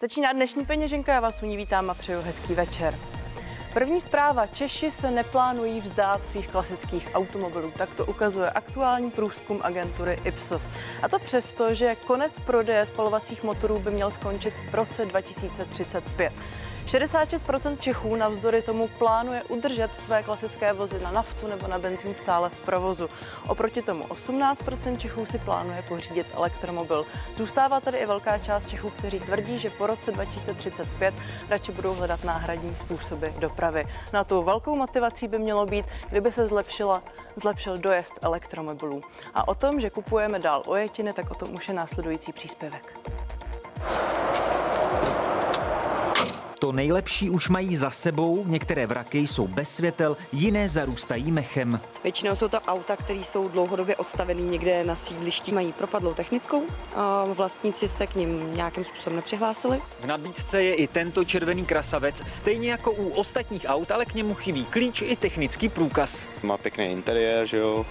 Začíná dnešní peněženka, já vás u ní vítám a přeju hezký večer. První zpráva, Češi se neplánují vzdát svých klasických automobilů, tak to ukazuje aktuální průzkum agentury Ipsos. A to přesto, že konec prodeje spalovacích motorů by měl skončit v roce 2035. 66% Čechů navzdory tomu plánuje udržet své klasické vozy na naftu nebo na benzín stále v provozu. Oproti tomu 18% Čechů si plánuje pořídit elektromobil. Zůstává tady i velká část Čechů, kteří tvrdí, že po roce 2035 radši budou hledat náhradní způsoby dopravy. Na tu velkou motivací by mělo být, kdyby se zlepšil dojezd elektromobilů. A o tom, že kupujeme dál ojetiny, tak o tom už je následující příspěvek. To nejlepší už mají za sebou, některé vraky jsou bez světel, jiné zarůstají mechem. Většinou jsou to auta, které jsou dlouhodobě odstavené někde na sídlišti, mají propadlou technickou, vlastníci se k nim nějakým způsobem nepřihlásili. V nabídce je i tento červený krasavec, stejně jako u ostatních aut, ale k němu chybí klíč i technický průkaz. Má pěkný interiér, že jo?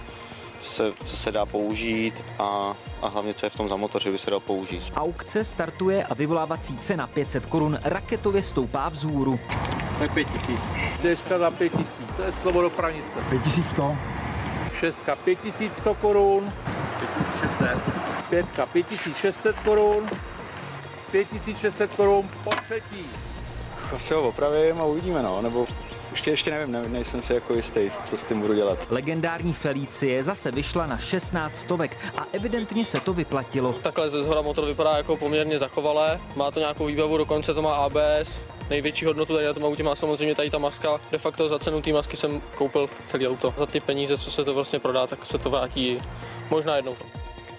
Co se dá použít a hlavně, co je v tom za motor, že by se dal použít. Aukce startuje a vyvolávací cena 500 korun raketově stoupá vzhůru. To je 5000. Deška za 5000, to je slovo do pranice. 5100. Šestka 5100 korun. 5600. Pětka 5600 korun. 5600 korun po třetí. Asi ho opravím a uvidíme, no, nebo... Ještě nevím, nejsem si jako jistý, co s tím budu dělat. Legendární Felicie zase vyšla na 16 stovek a evidentně se to vyplatilo. Takhle ze zhora motor vypadá jako poměrně zachovalé, má to nějakou výbavu, dokonce to má ABS. Největší hodnotu tady na tom autě má samozřejmě tady ta maska. De facto za cenu té masky jsem koupil celé auto. Za ty peníze, co se to vlastně prodá, tak se to vrátí možná jednou.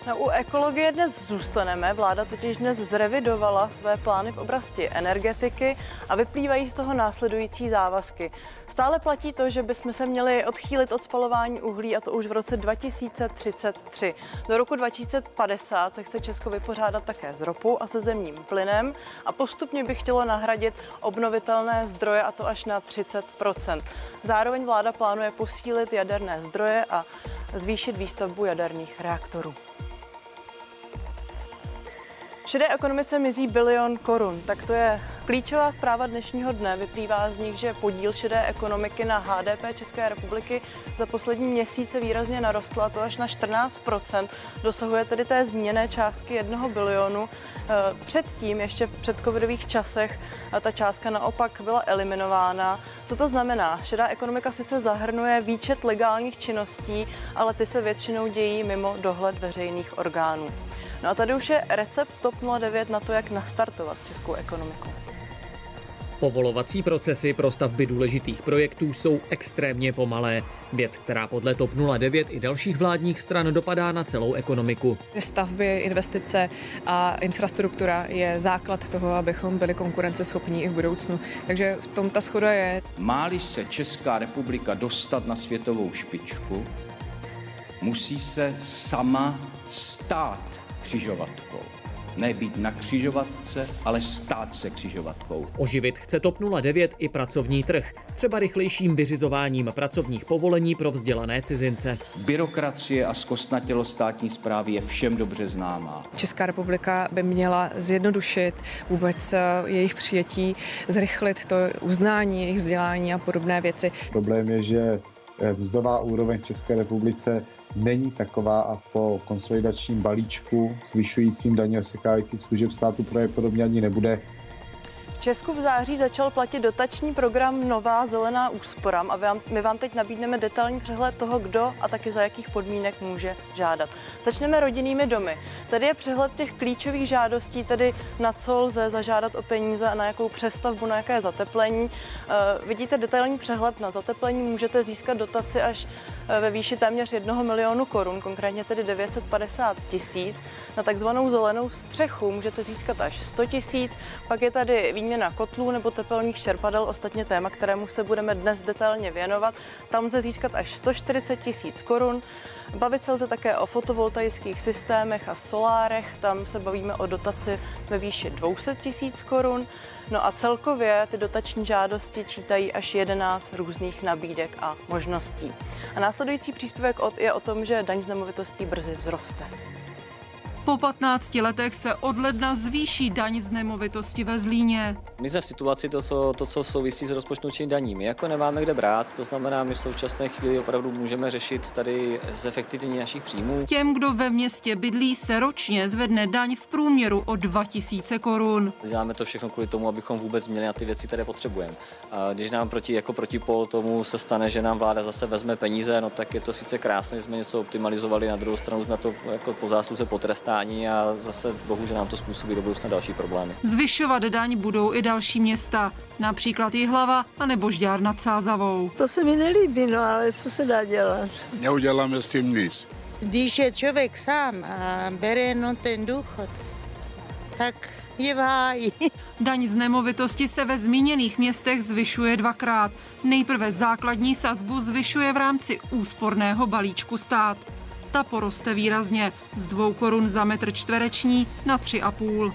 No, u ekologie dnes zůstaneme, vláda totiž dnes zrevidovala své plány v oblasti energetiky a vyplývají z toho následující závazky. Stále platí to, že bychom se měli odchýlit od spalování uhlí, a to už v roce 2033. Do roku 2050 se chce Česko vypořádat také s ropou a se zemním plynem a postupně by chtělo nahradit obnovitelné zdroje, a to až na 30%. Zároveň vláda plánuje posílit jaderné zdroje a zvýšit výstavbu jaderných reaktorů. Šedé ekonomice mizí bilion korun, tak to je klíčová zpráva dnešního dne. Vyplývá z nich, že podíl šedé ekonomiky na HDP České republiky za poslední měsíce výrazně narostla, a to až na 14%. Dosahuje tedy té zmíněné částky 1 bilionu. Předtím, ještě v předcovidových časech, ta částka naopak byla eliminována. Co to znamená? Šedá ekonomika sice zahrnuje výčet legálních činností, ale ty se většinou dějí mimo dohled veřejných orgánů. No a tady už je recept TOP 09 na to, jak nastartovat českou ekonomiku. Povolovací procesy pro stavby důležitých projektů jsou extrémně pomalé. Věc, která podle TOP 09 i dalších vládních stran dopadá na celou ekonomiku. Stavby, investice a infrastruktura je základ toho, abychom byli konkurenceschopní i v budoucnu. Takže v tom ta shoda je. Má-li se Česká republika dostat na světovou špičku, musí se sama stát křižovatkou. Nebýt na křižovatce, ale stát se křižovatkou. Oživit chce TOP 09 i pracovní trh, třeba rychlejším vyřizováním pracovních povolení pro vzdělané cizince. Byrokracie a zkostnatělost státní správy je všem dobře známá. Česká republika by měla zjednodušit vůbec jejich přijetí, zrychlit to uznání, jejich vzdělání a podobné věci. Problém je, že mzdová úroveň v České republice není taková a po konsolidačním balíčku zvyšujícím daně osekávajících služeb státu pravděpodobně ani nebude. V Česku v září začal platit dotační program Nová zelená úspora a my vám teď nabídneme detailní přehled toho, kdo a taky za jakých podmínek může žádat. Začneme rodinnými domy. Tady je přehled těch klíčových žádostí, tedy na co lze zažádat o peníze, na jakou přestavbu, na jaké zateplení. Vidíte detailní přehled na zateplení, můžete získat dotaci až ve výši téměř 1 milionu korun, konkrétně tedy 950 tisíc. Na takzvanou zelenou střechu můžete získat až 100 tisíc, pak je tady výměna kotlů nebo tepelných čerpadel, ostatně téma, kterému se budeme dnes detailně věnovat. Tam lze získat až 140 tisíc korun. Bavit se lze také o fotovoltaických systémech a solárech, tam se bavíme o dotaci ve výši 200 tisíc korun. No a celkově ty dotační žádosti čítají až 11 různých nabídek a možností. A následující příspěvek je o tom, že daň z nemovitostí brzy vzroste. Po 15 letech se od ledna zvýší daň z nemovitosti ve Zlíně. My jsme v situaci to, co souvisí s rozpočtovým daní. My jako nemáme kde brát, to znamená, my v současné chvíli opravdu můžeme řešit tady zefektivnění našich příjmů. Těm, kdo ve městě bydlí, se ročně zvedne daň v průměru o 2000 korun. Děláme to všechno kvůli tomu, abychom vůbec měli na ty věci, které potřebujeme. A když nám protipol tomu se stane, že nám vláda zase vezme peníze, no tak je to sice krásné, jsme něco optimalizovali, na druhou stranu jsme to jako po zásluze potrestání a zase bohužel nám to způsobí do budoucna další problémy. Zvyšovat daň budou i další města, například Jihlava a nebo Žďár nad Sázavou. To se mi nelíbí, no ale co se dá dělat? Neuděláme s tím nic. Když je člověk sám a bere jenom ten důchod, tak je v háji. Daň z nemovitosti se ve zmíněných městech zvyšuje dvakrát. Nejprve základní sazbu zvyšuje v rámci úsporného balíčku stát. Ta poroste výrazně z 2 korun za metr čtvereční na 3,5.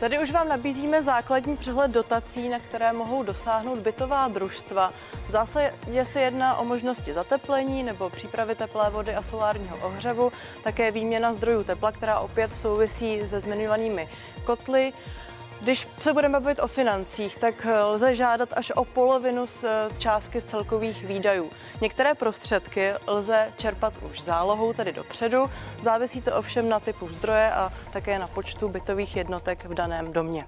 Tady už vám nabízíme základní přehled dotací, na které mohou dosáhnout bytová družstva. V zásadě se jedná o možnosti zateplení nebo přípravy teplé vody a solárního ohřevu, také výměna zdrojů tepla, která opět souvisí se zmiňovanými kotly. Když se budeme bavit o financích, tak lze žádat až o polovinu z částky z celkových výdajů. Některé prostředky lze čerpat už zálohou, tedy dopředu. Závisí to ovšem na typu zdroje a také na počtu bytových jednotek v daném domě.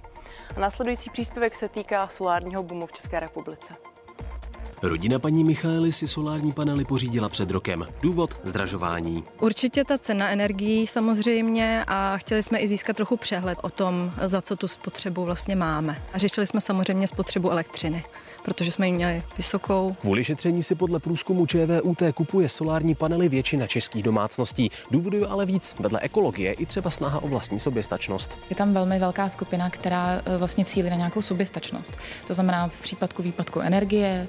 A následující příspěvek se týká solárního boomu v České republice. Rodina paní Michaely si solární panely pořídila před rokem. Důvod zdražování. Určitě ta cena energií samozřejmě a chtěli jsme i získat trochu přehled o tom, za co tu spotřebu vlastně máme. A řešili jsme samozřejmě spotřebu elektřiny, protože jsme ji měli vysokou. Kvůli šetření si podle průzkumu ČVUT kupuje solární panely většina českých domácností. Důvodů je ale víc. Vedle ekologie i třeba snaha o vlastní soběstačnost. Je tam velmi velká skupina, která vlastně cílí na nějakou soběstačnost. To znamená v případku výpadku energie,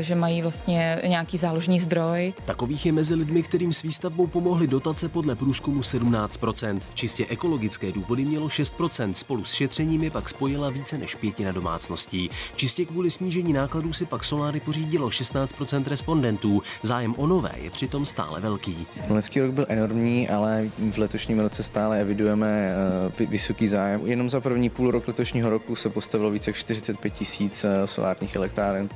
že mají vlastně nějaký záložní zdroj. Takových je mezi lidmi, kterým s výstavbou pomohly dotace podle průzkumu 17%. Čistě ekologické důvody mělo 6%, spolu s šetřením je pak spojila více než 5% domácností. Čistě kvůli snížení nákladů si pak soláry pořídilo 16% respondentů. Zájem o nové je přitom stále velký. Loňský rok byl enormní, ale v letošním roce stále evidujeme vysoký zájem. Jenom za první půl rok letošního roku se postavilo více jak 45 000 solárních elektráren.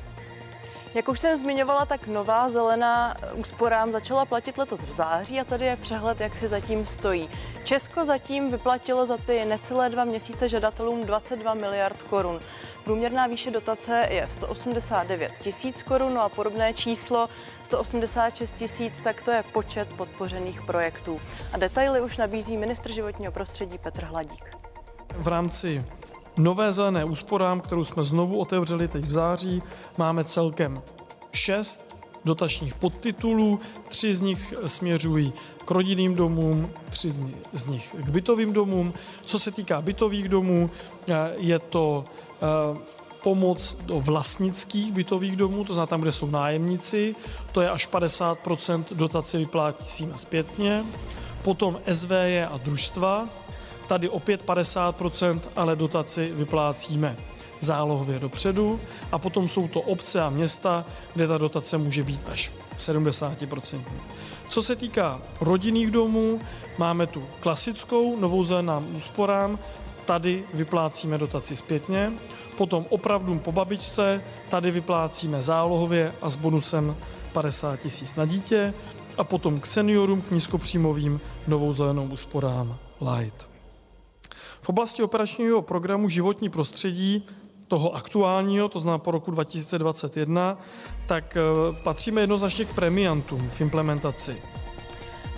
Jak už jsem zmiňovala, tak nová zelená úsporám začala platit letos v září a tady je přehled, jak si zatím stojí. Česko zatím vyplatilo za ty necelé 2 měsíce žadatelům 22 miliard korun. Průměrná výše dotace je 189 000 korun, no a podobné číslo 186 000, tak to je počet podpořených projektů. A detaily už nabízí ministr životního prostředí Petr Hladík. V rámci Nové zelené úsporám, kterou jsme znovu otevřeli teď v září, máme celkem 6 dotačních podtitulů, 3 z nich směřují k rodinným domům, 3 z nich k bytovým domům. Co se týká bytových domů, je to pomoc do vlastnických bytových domů, to znamená tam, kde jsou nájemníci, to je až 50% dotace vyplácíme zpětně. Potom SVJ a družstva. Tady opět 50%, ale dotaci vyplácíme zálohově dopředu a potom jsou to obce a města, kde ta dotace může být až 70%. Co se týká rodinných domů, máme tu klasickou novou zelenou úsporám, tady vyplácíme dotaci zpětně, potom opravdům po babičce, tady vyplácíme zálohově a s bonusem 50 000 na dítě a potom k seniorům, k nízkopříjmovým novou zelenou úsporám light. V oblasti operačního programu životní prostředí, toho aktuálního, to znamená po roku 2021, tak patříme jednoznačně k premiantům v implementaci.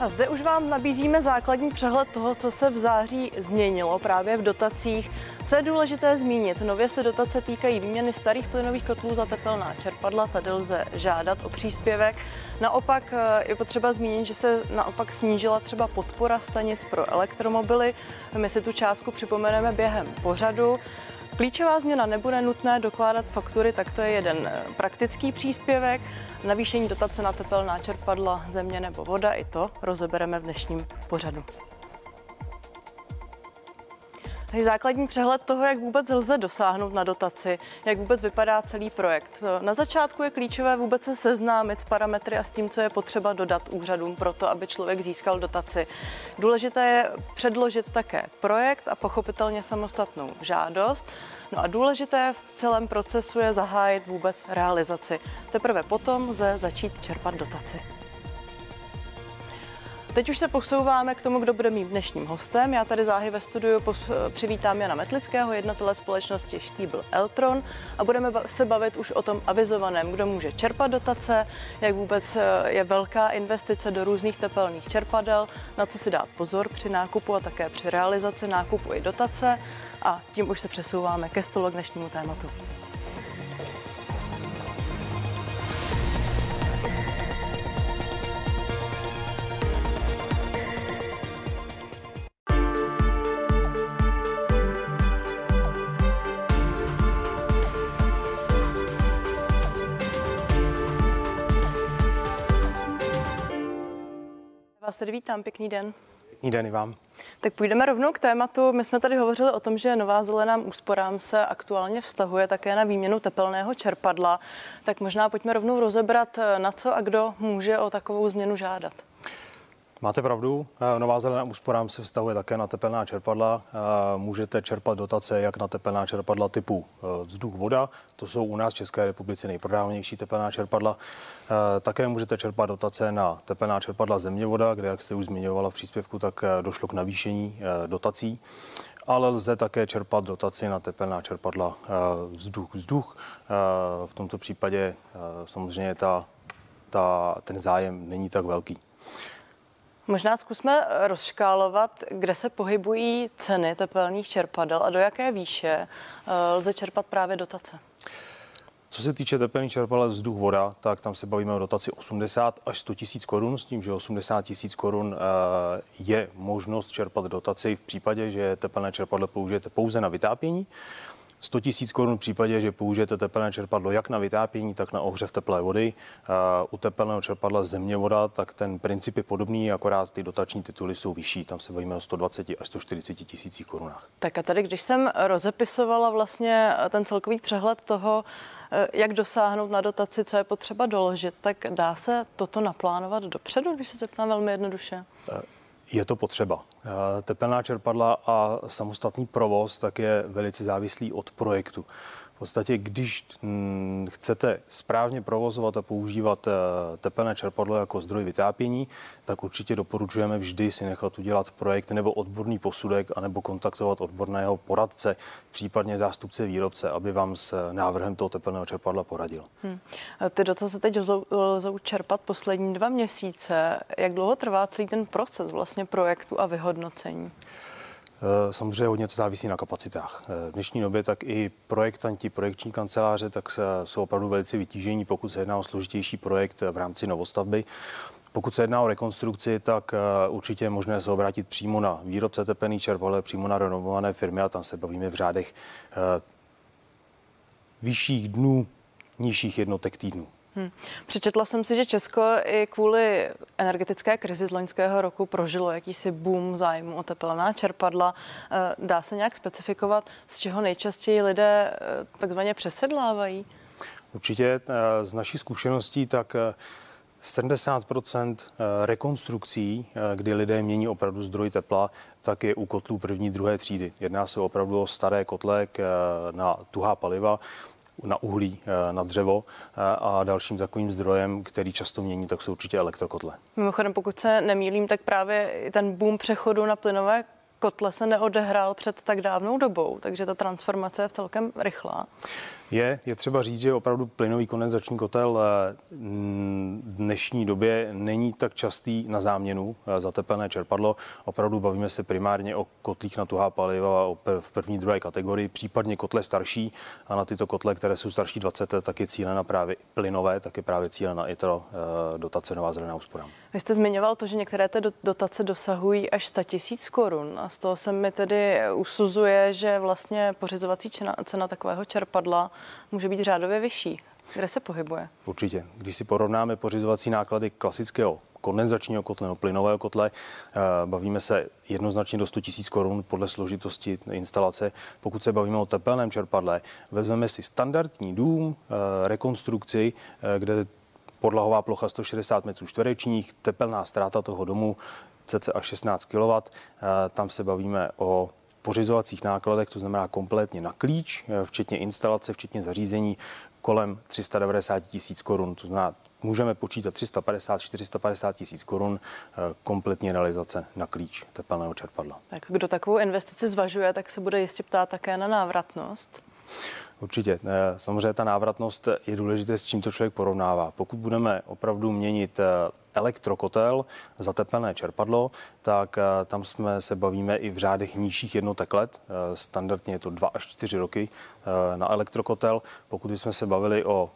A zde už vám nabízíme základní přehled toho, co se v září změnilo právě v dotacích. Co je důležité zmínit, nově se dotace týkají výměny starých plynových kotlů za tepelná čerpadla, tady lze žádat o příspěvek. Naopak je potřeba zmínit, že se naopak snížila třeba podpora stanic pro elektromobily. My si tu částku připomeneme během pořadu. Klíčová změna, nebude nutné dokládat faktury, tak to je jeden praktický příspěvek. Navýšení dotace na tepelná čerpadla, země nebo voda, i to rozebereme v dnešním pořadu. Takže základní přehled toho, jak vůbec lze dosáhnout na dotaci, jak vůbec vypadá celý projekt. Na začátku je klíčové vůbec se seznámit s parametry a s tím, co je potřeba dodat úřadům pro to, aby člověk získal dotaci. Důležité je předložit také projekt a pochopitelně samostatnou žádost. No a důležité v celém procesu je zahájit vůbec realizaci. Teprve potom lze začít čerpat dotaci. Teď už se posouváme k tomu, kdo bude mým dnešním hostem. Já tady záhy ve studiu přivítám Jana Metlického, jednatele společnosti Stiebel Eltron, a budeme se bavit už o tom avizovaném, kdo může čerpat dotace, jak vůbec je velká investice do různých tepelných čerpadel, na co si dát pozor při nákupu a také při realizaci nákupu i dotace. A tím už se přesouváme ke stolu k dnešnímu tématu. Tady vítám, pěkný den. Pěkný den i vám. Tak půjdeme rovnou k tématu. My jsme tady hovořili o tom, že nová zelená úsporám se aktuálně vztahuje také na výměnu tepelného čerpadla. Tak možná pojďme rovnou rozebrat, na co a kdo může o takovou změnu žádat. Máte pravdu, nová zelená úsporám se vztahuje také na tepelná čerpadla. Můžete čerpat dotace jak na tepelná čerpadla typu vzduch, voda, to jsou u nás v České republice nejprodávanější tepelná čerpadla. Také můžete čerpat dotace na tepelná čerpadla země, voda, kde, jak jste už zmiňovala v příspěvku, tak došlo k navýšení dotací. Ale lze také čerpat dotaci na tepelná čerpadla vzduch. V tomto případě samozřejmě ten zájem není tak velký. Možná zkusme rozškálovat, kde se pohybují ceny tepelných čerpadel a do jaké výše lze čerpat právě dotace. Co se týče tepelných čerpadel vzduch voda, tak tam se bavíme o dotaci 80 až 100 tisíc korun, s tím, že 80 tisíc korun je možnost čerpat dotaci v případě, že tepelné čerpadlo použijete pouze na vytápění. 100 tisíc korun v případě, že použijete tepelné čerpadlo jak na vytápění, tak na ohřev teplé vody. U tepelného čerpadla země voda, tak ten princip je podobný, akorát ty dotační tituly jsou vyšší. Tam se bavíme o 120 až 140 tisících korunách. Tak a tady, když jsem rozepisovala vlastně ten celkový přehled toho, jak dosáhnout na dotaci, co je potřeba doložit, tak dá se toto naplánovat dopředu, když se zeptám velmi jednoduše? Je to potřeba. Tepelná čerpadla a samostatný provoz tak je velice závislý od projektu. V podstatě, když chcete správně provozovat a používat tepelné čerpadlo jako zdroj vytápění, tak určitě doporučujeme vždy si nechat udělat projekt nebo odborný posudek, anebo kontaktovat odborného poradce, případně zástupce výrobce, aby vám s návrhem toho tepelného čerpadla poradil. Ty dotace teď lze čerpat poslední 2 měsíce. Jak dlouho trvá celý ten proces vlastně projektu a vyhodnocení? Samozřejmě hodně to závisí na kapacitách. V dnešní době tak i projektanti, projekční kanceláře, tak jsou opravdu velice vytížení, pokud se jedná o složitější projekt v rámci novostavby. Pokud se jedná o rekonstrukci, tak určitě je možné se obrátit přímo na výrobce tepelných čerpadel, přímo na renomované firmy, a tam se bavíme v řádech vyšších dnů, nižších jednotek týdnů. Přečetla jsem si, že Česko i kvůli energetické krizi z loňského roku prožilo jakýsi boom zájmu o tepelná čerpadla. Dá se nějak specifikovat, z čeho nejčastěji lidé takzvaně přesedlávají? Určitě z naší zkušeností tak 70% rekonstrukcí, kdy lidé mění opravdu zdroj tepla, tak je u kotlů první, druhé třídy. Jedná se opravdu o staré kotle na tuhá paliva, na uhlí, na dřevo, a dalším takovým zdrojem, který často mění, tak jsou určitě elektrokotle. Mimochodem, pokud se nemýlím, tak právě ten boom přechodu na plynové kotle se neodehrál před tak dávnou dobou, takže ta transformace je celkem rychlá. Je třeba říct, že opravdu plynový kondenzační kotel v dnešní době není tak častý na záměnu za tepelné čerpadlo. Opravdu bavíme se primárně o kotlích na tuhá paliva v první, druhé kategorii, případně kotle starší, a na tyto kotle, které jsou starší 20, tak je cílena právě plynové, tak je právě cílena i ta dotace nová zelená úspora. Vy jste zmiňoval to, že některé ty dotace dosahují až 100 000 korun a z toho se mi tedy usuzuje, že vlastně pořizovací cena takového čerpadla může být řádově vyšší. Kde se pohybuje? Určitě. Když si porovnáme pořizovací náklady klasického kondenzačního kotle nebo plynového kotle, bavíme se jednoznačně do 100 000 korun podle složitosti instalace. Pokud se bavíme o tepelném čerpadle, vezmeme si standardní dům, rekonstrukci, kde podlahová plocha 160 metrů čtverečních, tepelná ztráta toho domu cca 16 kW, tam se bavíme o pořizovacích nákladech, to znamená kompletně na klíč, včetně instalace, včetně zařízení, kolem 390 tisíc korun. To znamená, můžeme počítat 350-450 tisíc korun kompletní realizace na klíč tepelného čerpadla. Tak kdo takovou investici zvažuje, tak se bude jistě ptát také na návratnost. Určitě. Samozřejmě ta návratnost je důležité, s čím to člověk porovnává. Pokud budeme opravdu měnit elektrokotel za tepelné čerpadlo, tak tam se bavíme i v řádech nižších jednotek let. Standardně je to 2 až 4 roky na elektrokotel. Pokud bychom se bavili o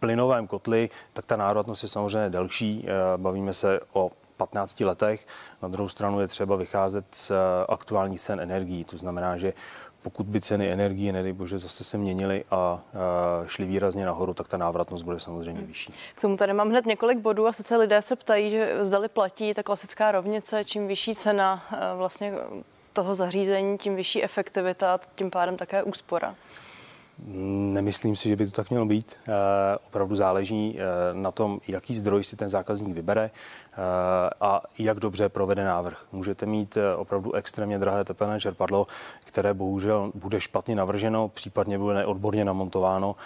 plynovém kotli, tak ta návratnost je samozřejmě delší. Bavíme se o 15 letech. Na druhou stranu je třeba vycházet z aktuální cen energií. To znamená, že pokud by ceny energie, nedej bože, zase se měnily a šly výrazně nahoru, tak ta návratnost bude samozřejmě vyšší. K tomu tady mám hned několik bodů a sice lidé se ptají, že zdali platí ta klasická rovnice, čím vyšší cena vlastně toho zařízení, tím vyšší efektivita, tím pádem také úspora. Nemyslím si, že by to tak mělo být. Opravdu záleží na tom, jaký zdroj si ten zákazník vybere a jak dobře provede návrh. Můžete mít opravdu extrémně drahé tepelné čerpadlo, které bohužel bude špatně navrženo, případně bude neodborně namontováno,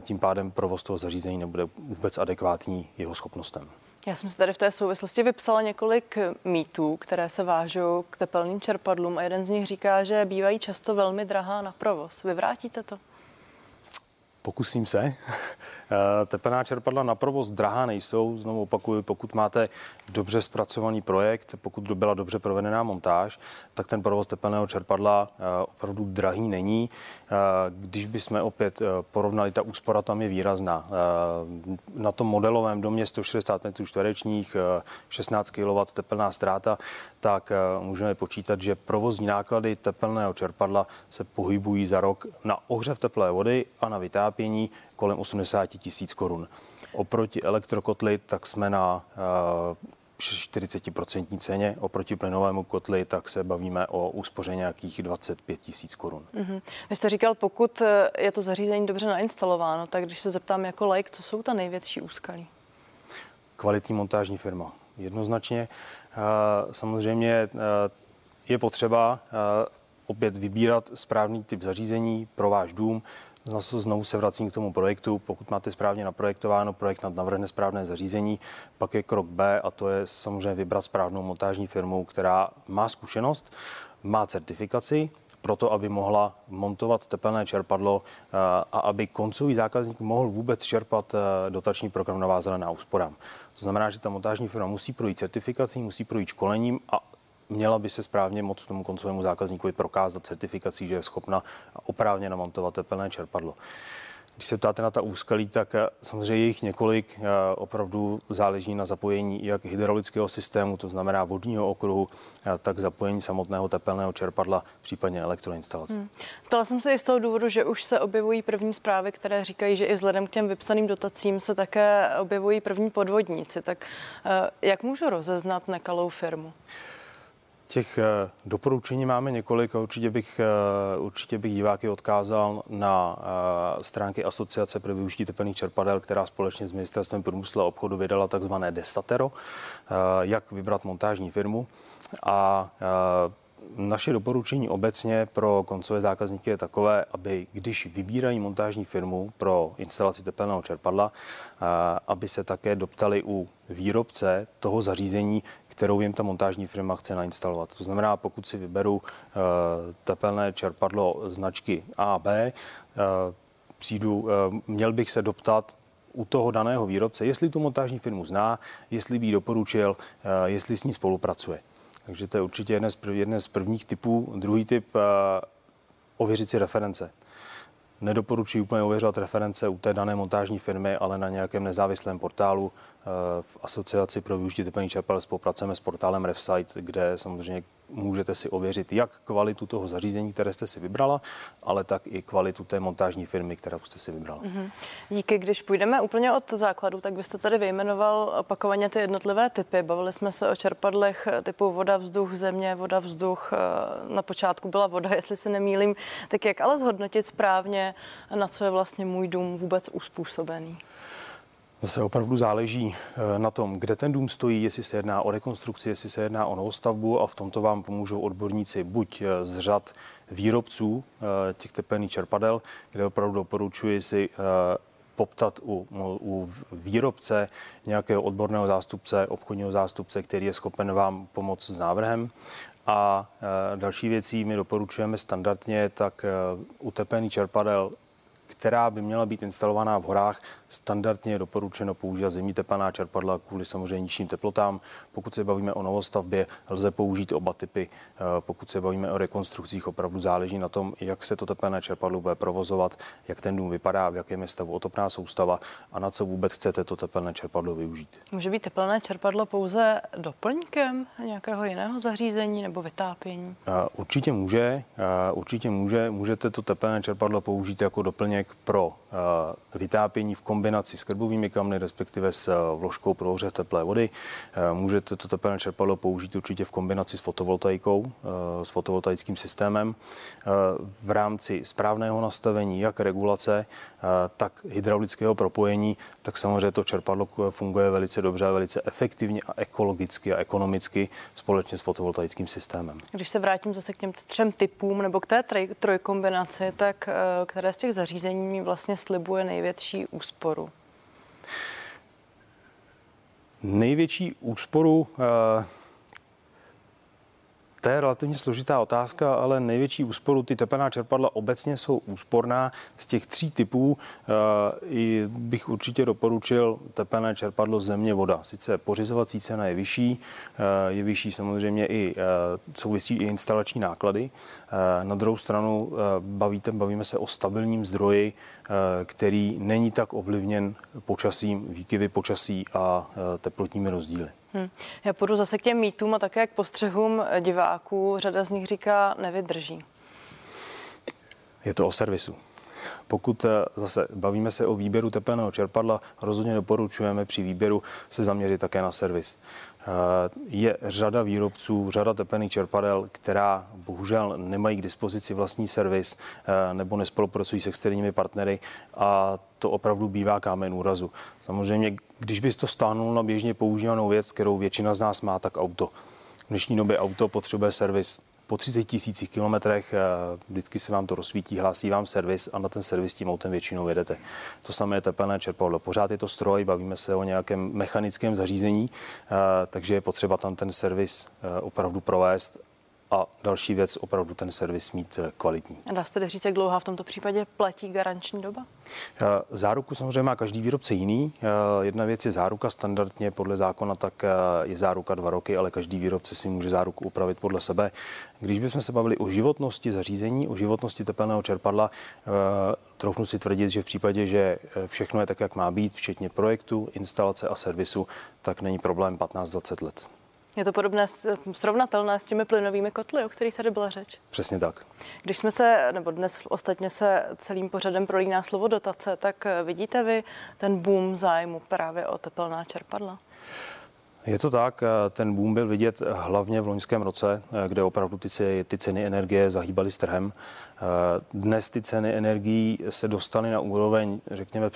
tím pádem provoz toho zařízení nebude vůbec adekvátní jeho schopnostem. Já jsem si tady v té souvislosti vypsala několik mýtů, které se vážou k tepelným čerpadlům a jeden z nich říká, že bývají často velmi drahá na provoz. Vyvrátíte to? Pokusím se. Tepelná čerpadla na provoz drahá nejsou. Znovu opakuju, pokud máte dobře zpracovaný projekt, pokud byla dobře provedená montáž, tak ten provoz tepelného čerpadla opravdu drahý není. Když bychom opět porovnali, ta úspora tam je výrazná. Na tom modelovém domě 160 metrů čtverečních, 16 kW tepelná ztráta, tak můžeme počítat, že provozní náklady tepelného čerpadla se pohybují za rok na ohřev teplé vody a na vytápění kolem 80 tisíc korun. Oproti elektrokotli tak jsme na 40% ceně, oproti plynovému kotli tak se bavíme o úspoře nějakých 25 tisíc korun. Vy jste říkal, pokud je to zařízení dobře nainstalováno, tak když se zeptám jako laik, co jsou ta největší úskalí? Kvalitní montážní firma. Jednoznačně. Samozřejmě je potřeba opět vybírat správný typ zařízení pro váš dům. Znovu se vracím k tomu projektu. Pokud máte správně naprojektováno, projekt navrhne správné zařízení, pak je krok B a to je samozřejmě vybrat správnou montážní firmu, která má zkušenost, má certifikaci pro to, aby mohla montovat tepelné čerpadlo a aby koncový zákazník mohl vůbec čerpat dotační program Nová zelená úsporám. To znamená, že ta montážní firma musí projít certifikací, musí projít školením a měla by se správně moct tomu koncovému zákazníkovi prokázat certifikací, že je schopna oprávněně namontovat tepelné čerpadlo. Když se ptáte na ta úskalí, tak samozřejmě je jich několik. Opravdu záleží na zapojení jak hydraulického systému, to znamená vodního okruhu, tak zapojení samotného tepelného čerpadla, případně elektroinstalace. Ptala jsem se i z toho důvodu, že už se objevují první zprávy, které říkají, že i vzhledem k těm vypsaným dotacím se také objevují první podvodníci. Tak jak můžu rozeznat nekalou firmu? Těch doporučení máme několik a určitě bych diváky odkázal na stránky Asociace pro využití tepelných čerpadel, která společně s Ministerstvem průmyslu a obchodu vydala takzvané desatero, jak vybrat montážní firmu. A naše doporučení obecně pro koncové zákazníky je takové, aby když vybírají montážní firmu pro instalaci tepelného čerpadla, aby se také doptali u výrobce toho zařízení, kterou jim ta montážní firma chce nainstalovat. To znamená, pokud si vyberu tepelné čerpadlo značky AB, měl bych se doptat u toho daného výrobce, jestli tu montážní firmu zná, jestli by ji doporučil, jestli s ní spolupracuje. Takže to je určitě jeden z prvních typů. Druhý typ, ověřit si reference. Nedoporučuji úplně ověřovat reference u té dané montážní firmy, ale na nějakém nezávislém portálu. V Asociaci pro využití tepelných čerpadel spolupracujeme s portálem RevSite, kde samozřejmě můžete si ověřit jak kvalitu toho zařízení, které jste si vybrala, ale tak i kvalitu té montážní firmy, kterou jste si vybrala. Díky. Když půjdeme úplně od základu, tak byste tady vyjmenoval opakovaně ty jednotlivé typy. Bavili jsme se o čerpadlech typu voda, vzduch, země, voda, vzduch. Na počátku byla voda, jestli se nemýlím. Tak jak ale zhodnotit správně, na co je vlastně můj dům vůbec uspůsobený? Zase opravdu záleží na tom, kde ten dům stojí, jestli se jedná o rekonstrukci, jestli se jedná o novostavbu, a v tomto vám pomůžou odborníci buď z řad výrobců těch tepelných čerpadel, kde opravdu doporučuji si poptat u výrobce nějakého odborného zástupce, obchodního zástupce, který je schopen vám pomoct s návrhem. A další věcí my doporučujeme standardně, tak u tepelných čerpadel, která by měla být instalovaná v horách, standardně je doporučeno používat zimní tepelná čerpadla kvůli samozřejmě nižším teplotám. Pokud se bavíme o novostavbě, lze použít oba typy. Pokud se bavíme o rekonstrukcích, opravdu záleží na tom, jak se to tepelné čerpadlo bude provozovat, jak ten dům vypadá, v jakém je stavu otopná soustava a na co vůbec chcete to tepelné čerpadlo využít. Může být tepelné čerpadlo pouze doplňkem nějakého jiného zařízení nebo vytápění? Určitě může. Můžete to tepelné čerpadlo použít jako doplněk pro vytápění v kombinaci s krbovými kamny, respektive s vložkou pro ohřev teplé vody. Můžete to tepelné čerpadlo použít určitě v kombinaci s fotovoltaikou, s fotovoltaickým systémem. V rámci správného nastavení jak regulace, tak hydraulického propojení, tak samozřejmě to čerpadlo funguje velice dobře, velice efektivně a ekologicky a ekonomicky společně s fotovoltaickým systémem. Když se vrátím zase k těm třem typům nebo k té trojkombinaci, tak které z těch zařízení mi vlastně slibuje největší úsporu? Největší úsporu, to je relativně složitá otázka, ale největší úsporu, ty tepelná čerpadla obecně jsou úsporná. Z těch tří typů bych určitě doporučil tepelné čerpadlo země voda. Sice pořizovací cena je vyšší, samozřejmě i souvisí i instalační náklady. Na druhou stranu bavíme se o stabilním zdroji, který není tak ovlivněn počasím, výkyvy počasí a teplotními rozdíly. Já půjdu zase k těm mýtům a také k postřehům diváků. Řada z nich říká, nevydrží. Je to o servisu. Pokud zase bavíme se o výběru tepelného čerpadla, rozhodně doporučujeme při výběru se zaměřit také na servis. Je řada výrobců, řada tepelných čerpadel, která bohužel nemají k dispozici vlastní servis nebo nespolupracují s externími partnery, a to opravdu bývá kámen úrazu. Samozřejmě, když bys to stáhnul na běžně používanou věc, kterou většina z nás má, tak auto. V dnešní době auto potřebuje servis. Po 30 000 kilometrech vždycky se vám to rozsvítí, hlásí vám servis a na ten servis tím autem většinou jedete. To samé je tepelné čerpadlo. Pořád je to stroj, bavíme se o nějakém mechanickém zařízení, takže je potřeba tam ten servis opravdu provést a další věc, opravdu ten servis mít kvalitní. A dá se tedy říct, jak dlouhá v tomto případě platí garanční doba? Záruku samozřejmě má každý výrobce jiný. Jedna věc je záruka standardně podle zákona, tak je záruka 2 roky, ale každý výrobce si může záruku upravit podle sebe. Když bychom se bavili o životnosti zařízení, o životnosti tepelného čerpadla, troufnu si tvrdit, že v případě, že všechno je tak, jak má být, včetně projektu, instalace a servisu, tak není problém 15-20 let. Je to podobné, srovnatelné s těmi plynovými kotly, o kterých tady byla řeč? Přesně tak. Když jsme se, nebo dnes ostatně se celým pořadem prolíná slovo dotace, tak vidíte vy ten boom zájmu právě o tepelná čerpadla? Je to tak, ten boom byl vidět hlavně v loňském roce, kde opravdu ty ceny energie zahýbaly s trhem. Dnes ty ceny energií se dostaly na úroveň, řekněme,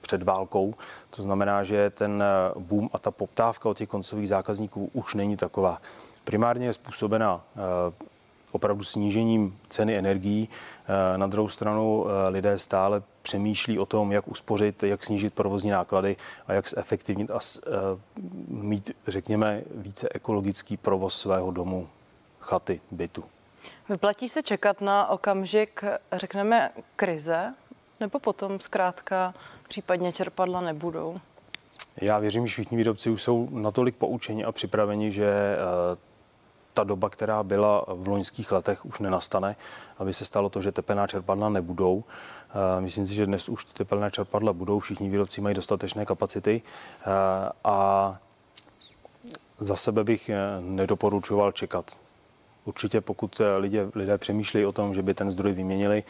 před válkou. To znamená, že ten boom a ta poptávka od těch koncových zákazníků už není taková. Primárně je způsobena opravdu snížením ceny energií. Na druhou stranu lidé stále přemýšlí o tom, jak uspořit, jak snížit provozní náklady a jak zefektivnit a mít, řekněme, více ekologický provoz svého domu, chaty, bytu. Vyplatí se čekat na okamžik, řekneme, krize, nebo potom zkrátka případně čerpadla nebudou? Já věřím, že všichni výrobci už jsou natolik poučeni a připraveni, že ta doba, která byla v loňských letech, už nenastane, aby se stalo to, že tepelná čerpadla nebudou. Myslím si, že dnes už ty tepelné čerpadla budou, všichni výrobci mají dostatečné kapacity a za sebe bych nedoporučoval čekat. Určitě pokud lidé přemýšlejí o tom, že by ten zdroj vyměnili,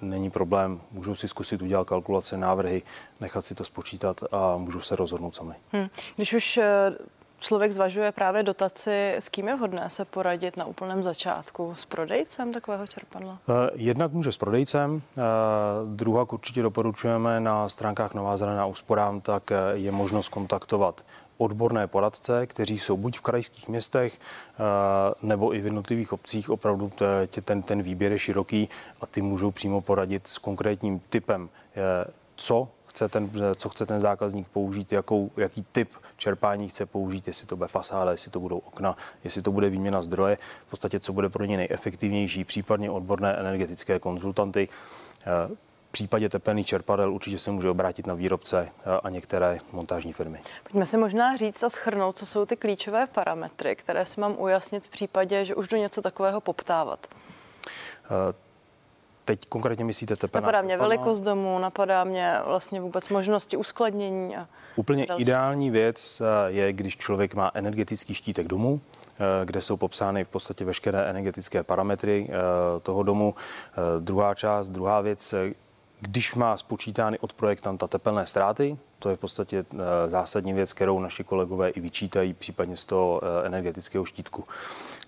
není problém. Můžou si zkusit udělat kalkulace, návrhy, nechat si to spočítat a můžou se rozhodnout sami. Když už člověk zvažuje právě dotaci, s kým je vhodné se poradit na úplném začátku? S prodejcem takového čerpadla? Jednak může s prodejcem, druhá určitě doporučujeme na stránkách Nová zelená úsporám, tak je možnost kontaktovat odborné poradce, kteří jsou buď v krajských městech nebo i v jednotlivých obcích. Opravdu ten výběr je široký a ty můžou přímo poradit s konkrétním typem, co chce ten zákazník použít, jaký typ čerpání chce použít, jestli to bude fasáda, jestli to budou okna, jestli to bude výměna zdroje, v podstatě co bude pro ně nejefektivnější, případně odborné energetické konzultanty. V případě tepelných čerpadel určitě se může obrátit na výrobce a některé montážní firmy. Pojďme si možná říct a shrnout, co jsou ty klíčové parametry, které si mám ujasnit v případě, že už jdu něco takového poptávat. Teď konkrétně myslíte tepelná čerpadla? Napadá mě velikost domu, napadá mě vlastně vůbec možnosti uskladnění. Úplně ideální věc je, když člověk má energetický štítek domu, kde jsou popsány v podstatě veškeré energetické parametry toho domu. Druhá věc, když má spočítány od projektanta tepelné ztráty, to je v podstatě zásadní věc, kterou naši kolegové i vyčítají, případně z toho energetického štítku.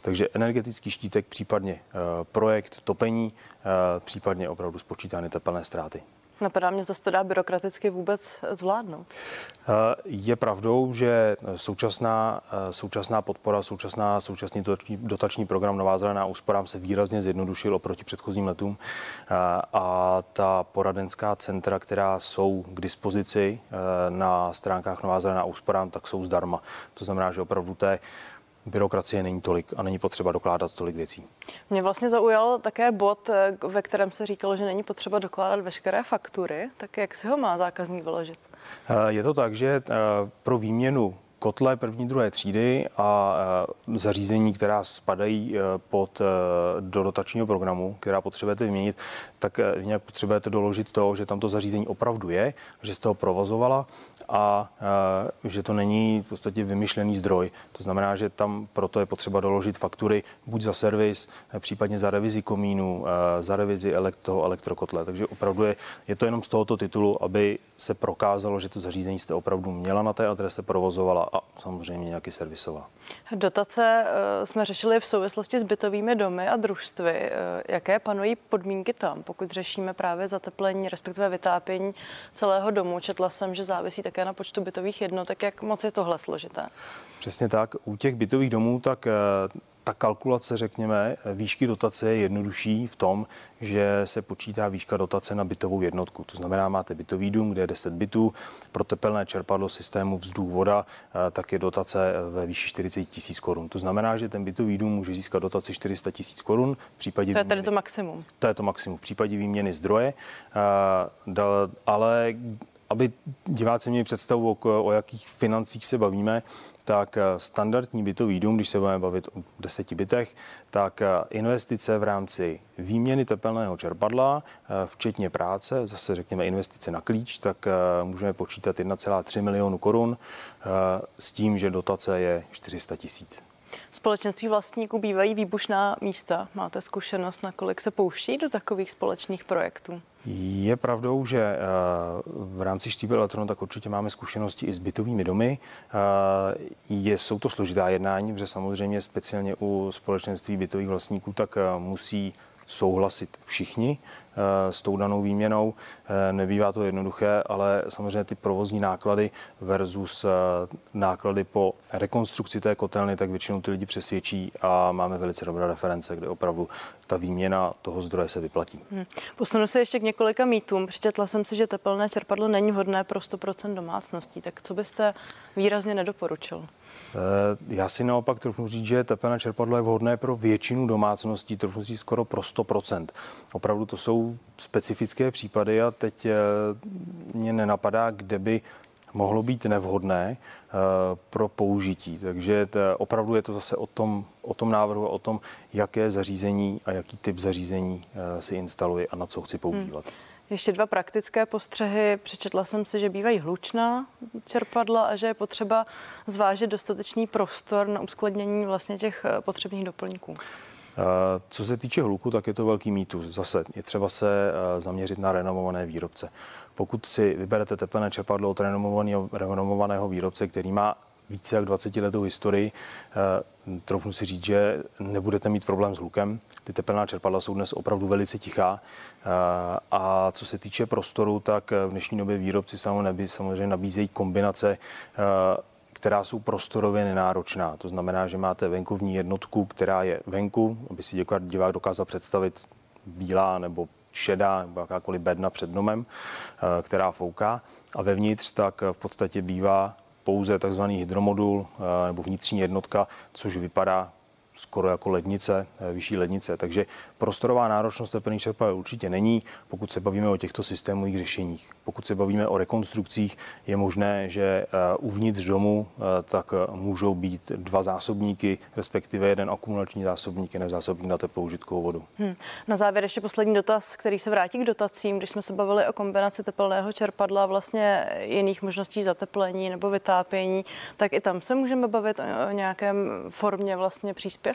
Takže energetický štítek, případně projekt topení, případně opravdu spočítány tepelné ztráty. Napadá mě, zda se to dá byrokraticky vůbec zvládnout. Je pravdou, že současná podpora, současný dotační program Nová zelená úsporám se výrazně zjednodušil oproti předchozím letům a ta poradenská centra, která jsou k dispozici na stránkách Nová zelená úsporám, tak jsou zdarma. To znamená, že opravdu té byrokracie není tolik a není potřeba dokládat tolik věcí. Mě vlastně zaujal také bod, ve kterém se říkalo, že není potřeba dokládat veškeré faktury, tak jak si ho má zákazník vyložit? Je to tak, že pro výměnu kotle první, druhé třídy a zařízení, která spadají do dotačního programu, která potřebujete vyměnit, tak nějak potřebujete doložit to, že tam to zařízení opravdu je, že jste ho provozovala a že to není v podstatě vymyšlený zdroj. To znamená, že tam proto je potřeba doložit faktury buď za servis, případně za revizi komínu, za revizi toho elektrokotle. Takže opravdu je to jenom z tohoto titulu, aby se prokázalo, že to zařízení jste opravdu měla na té adrese, provozovala a samozřejmě nějaký servisoval. Dotace jsme řešili v souvislosti s bytovými domy a družstvy. Jaké panují podmínky tam, pokud řešíme právě zateplení, respektive vytápění celého domu? Četla jsem, že závisí také na počtu bytových jednotek. Jak moc je tohle složité? Přesně tak. U těch bytových domů tak ta kalkulace, řekněme, výšky dotace je jednodušší v tom, že se počítá výška dotace na bytovou jednotku. To znamená, máte bytový dům, kde je 10 bytů, pro tepelné čerpadlo systému vzduch voda, tak je dotace ve výši 40 000 korun. To znamená, že ten bytový dům může získat dotaci 400 000 korun. To je tedy to maximum. To je to maximum v případě výměny zdroje, ale aby diváci měli představu, o jakých financích se bavíme, tak standardní bytový dům, když se budeme bavit o 10 bytech, tak investice v rámci výměny tepelného čerpadla, včetně práce, zase řekněme investice na klíč, tak můžeme počítat 1,3 milionu korun s tím, že dotace je 400 000. Společenství vlastníků bývají výbušná místa. Máte zkušenost, nakolik se pouští do takových společných projektů? Je pravdou, že v rámci Stiebel Eltronu tak určitě máme zkušenosti i s bytovými domy. Jsou to složitá jednání, protože samozřejmě speciálně u společenství bytových vlastníků tak musí souhlasit všichni s tou danou výměnou. Nebývá to jednoduché, ale samozřejmě ty provozní náklady versus náklady po rekonstrukci té kotelny, tak většinou ty lidi přesvědčí a máme velice dobré reference, kde opravdu ta výměna toho zdroje se vyplatí. Posunu se ještě k několika mýtům. Přečetla jsem si, že tepelné čerpadlo není vhodné pro 100% domácností. Tak co byste výrazně nedoporučil? Já si naopak trofnu říct, že tepelné čerpadlo je vhodné pro většinu domácností, trofnu říct skoro pro 100%. Opravdu to jsou specifické případy a teď mě nenapadá, kde by mohlo být nevhodné pro použití. Takže opravdu je to zase o tom návrhu a o tom, jaké zařízení a jaký typ zařízení si instaluje a na co chci používat. Ještě dva praktické postřehy. Přečetla jsem si, že bývají hlučná čerpadla a že je potřeba zvážit dostatečný prostor na uskladnění vlastně těch potřebných doplňků. Co se týče hluku, tak je to velký mýtus. Zase je třeba se zaměřit na renomované výrobce. Pokud si vyberete tepelné čerpadlo od renomovaného výrobce, který má více jak 20 letou historii, troufnu si říct, že nebudete mít problém s hlukem. Ty tepelná čerpadla jsou dnes opravdu velice tichá. A co se týče prostoru, tak v dnešní době výrobci samozřejmě nabízejí kombinace, která jsou prostorově nenáročná. To znamená, že máte venkovní jednotku, která je venku, aby si divák dokázal představit, bílá nebo šedá nebo jakákoliv bedna před domem, která fouká. A vevnitř tak v podstatě bývá pouze takzvaný hydromodul nebo vnitřní jednotka, což vypadá skoro jako lednice, vyšší lednice. Takže prostorová náročnost tepelných čerpadel určitě není, pokud se bavíme o těchto systémových řešeních. Pokud se bavíme o rekonstrukcích, je možné, že uvnitř domu tak můžou být dva zásobníky, respektive jeden akumulační zásobník, jeden zásobník na teplou užitkovou vodu. Na závěr ještě poslední dotaz, který se vrátí k dotacím. Když jsme se bavili o kombinaci tepelného čerpadla, vlastně jiných možností zateplení nebo vytápění, tak i tam se můžeme bavit o nějakém formě vlastně příspěvku.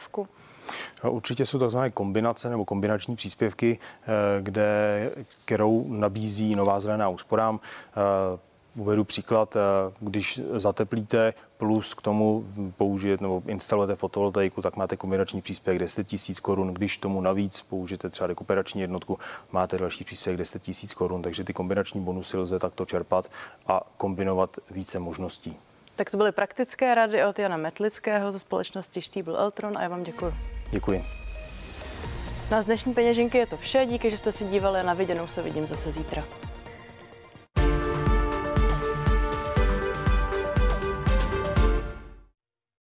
Určitě jsou takzvané kombinace nebo kombinační příspěvky, kterou nabízí Nová zelená úsporám. Uvedu příklad, když zateplíte plus k tomu použijete nebo instalujete fotovoltaiku, tak máte kombinační příspěvek 10 000 korun. Když tomu navíc použijete třeba rekuperační jednotku, máte další příspěvek 10 000 korun. Takže ty kombinační bonusy lze takto čerpat a kombinovat více možností. Tak to byly praktické rady od Jana Metlického ze společnosti Stiebel Eltron a já vám děkuji. Děkuji. Na dnešní peněženky je to vše. Díky, že jste se dívali, na viděnou se vidím zase zítra.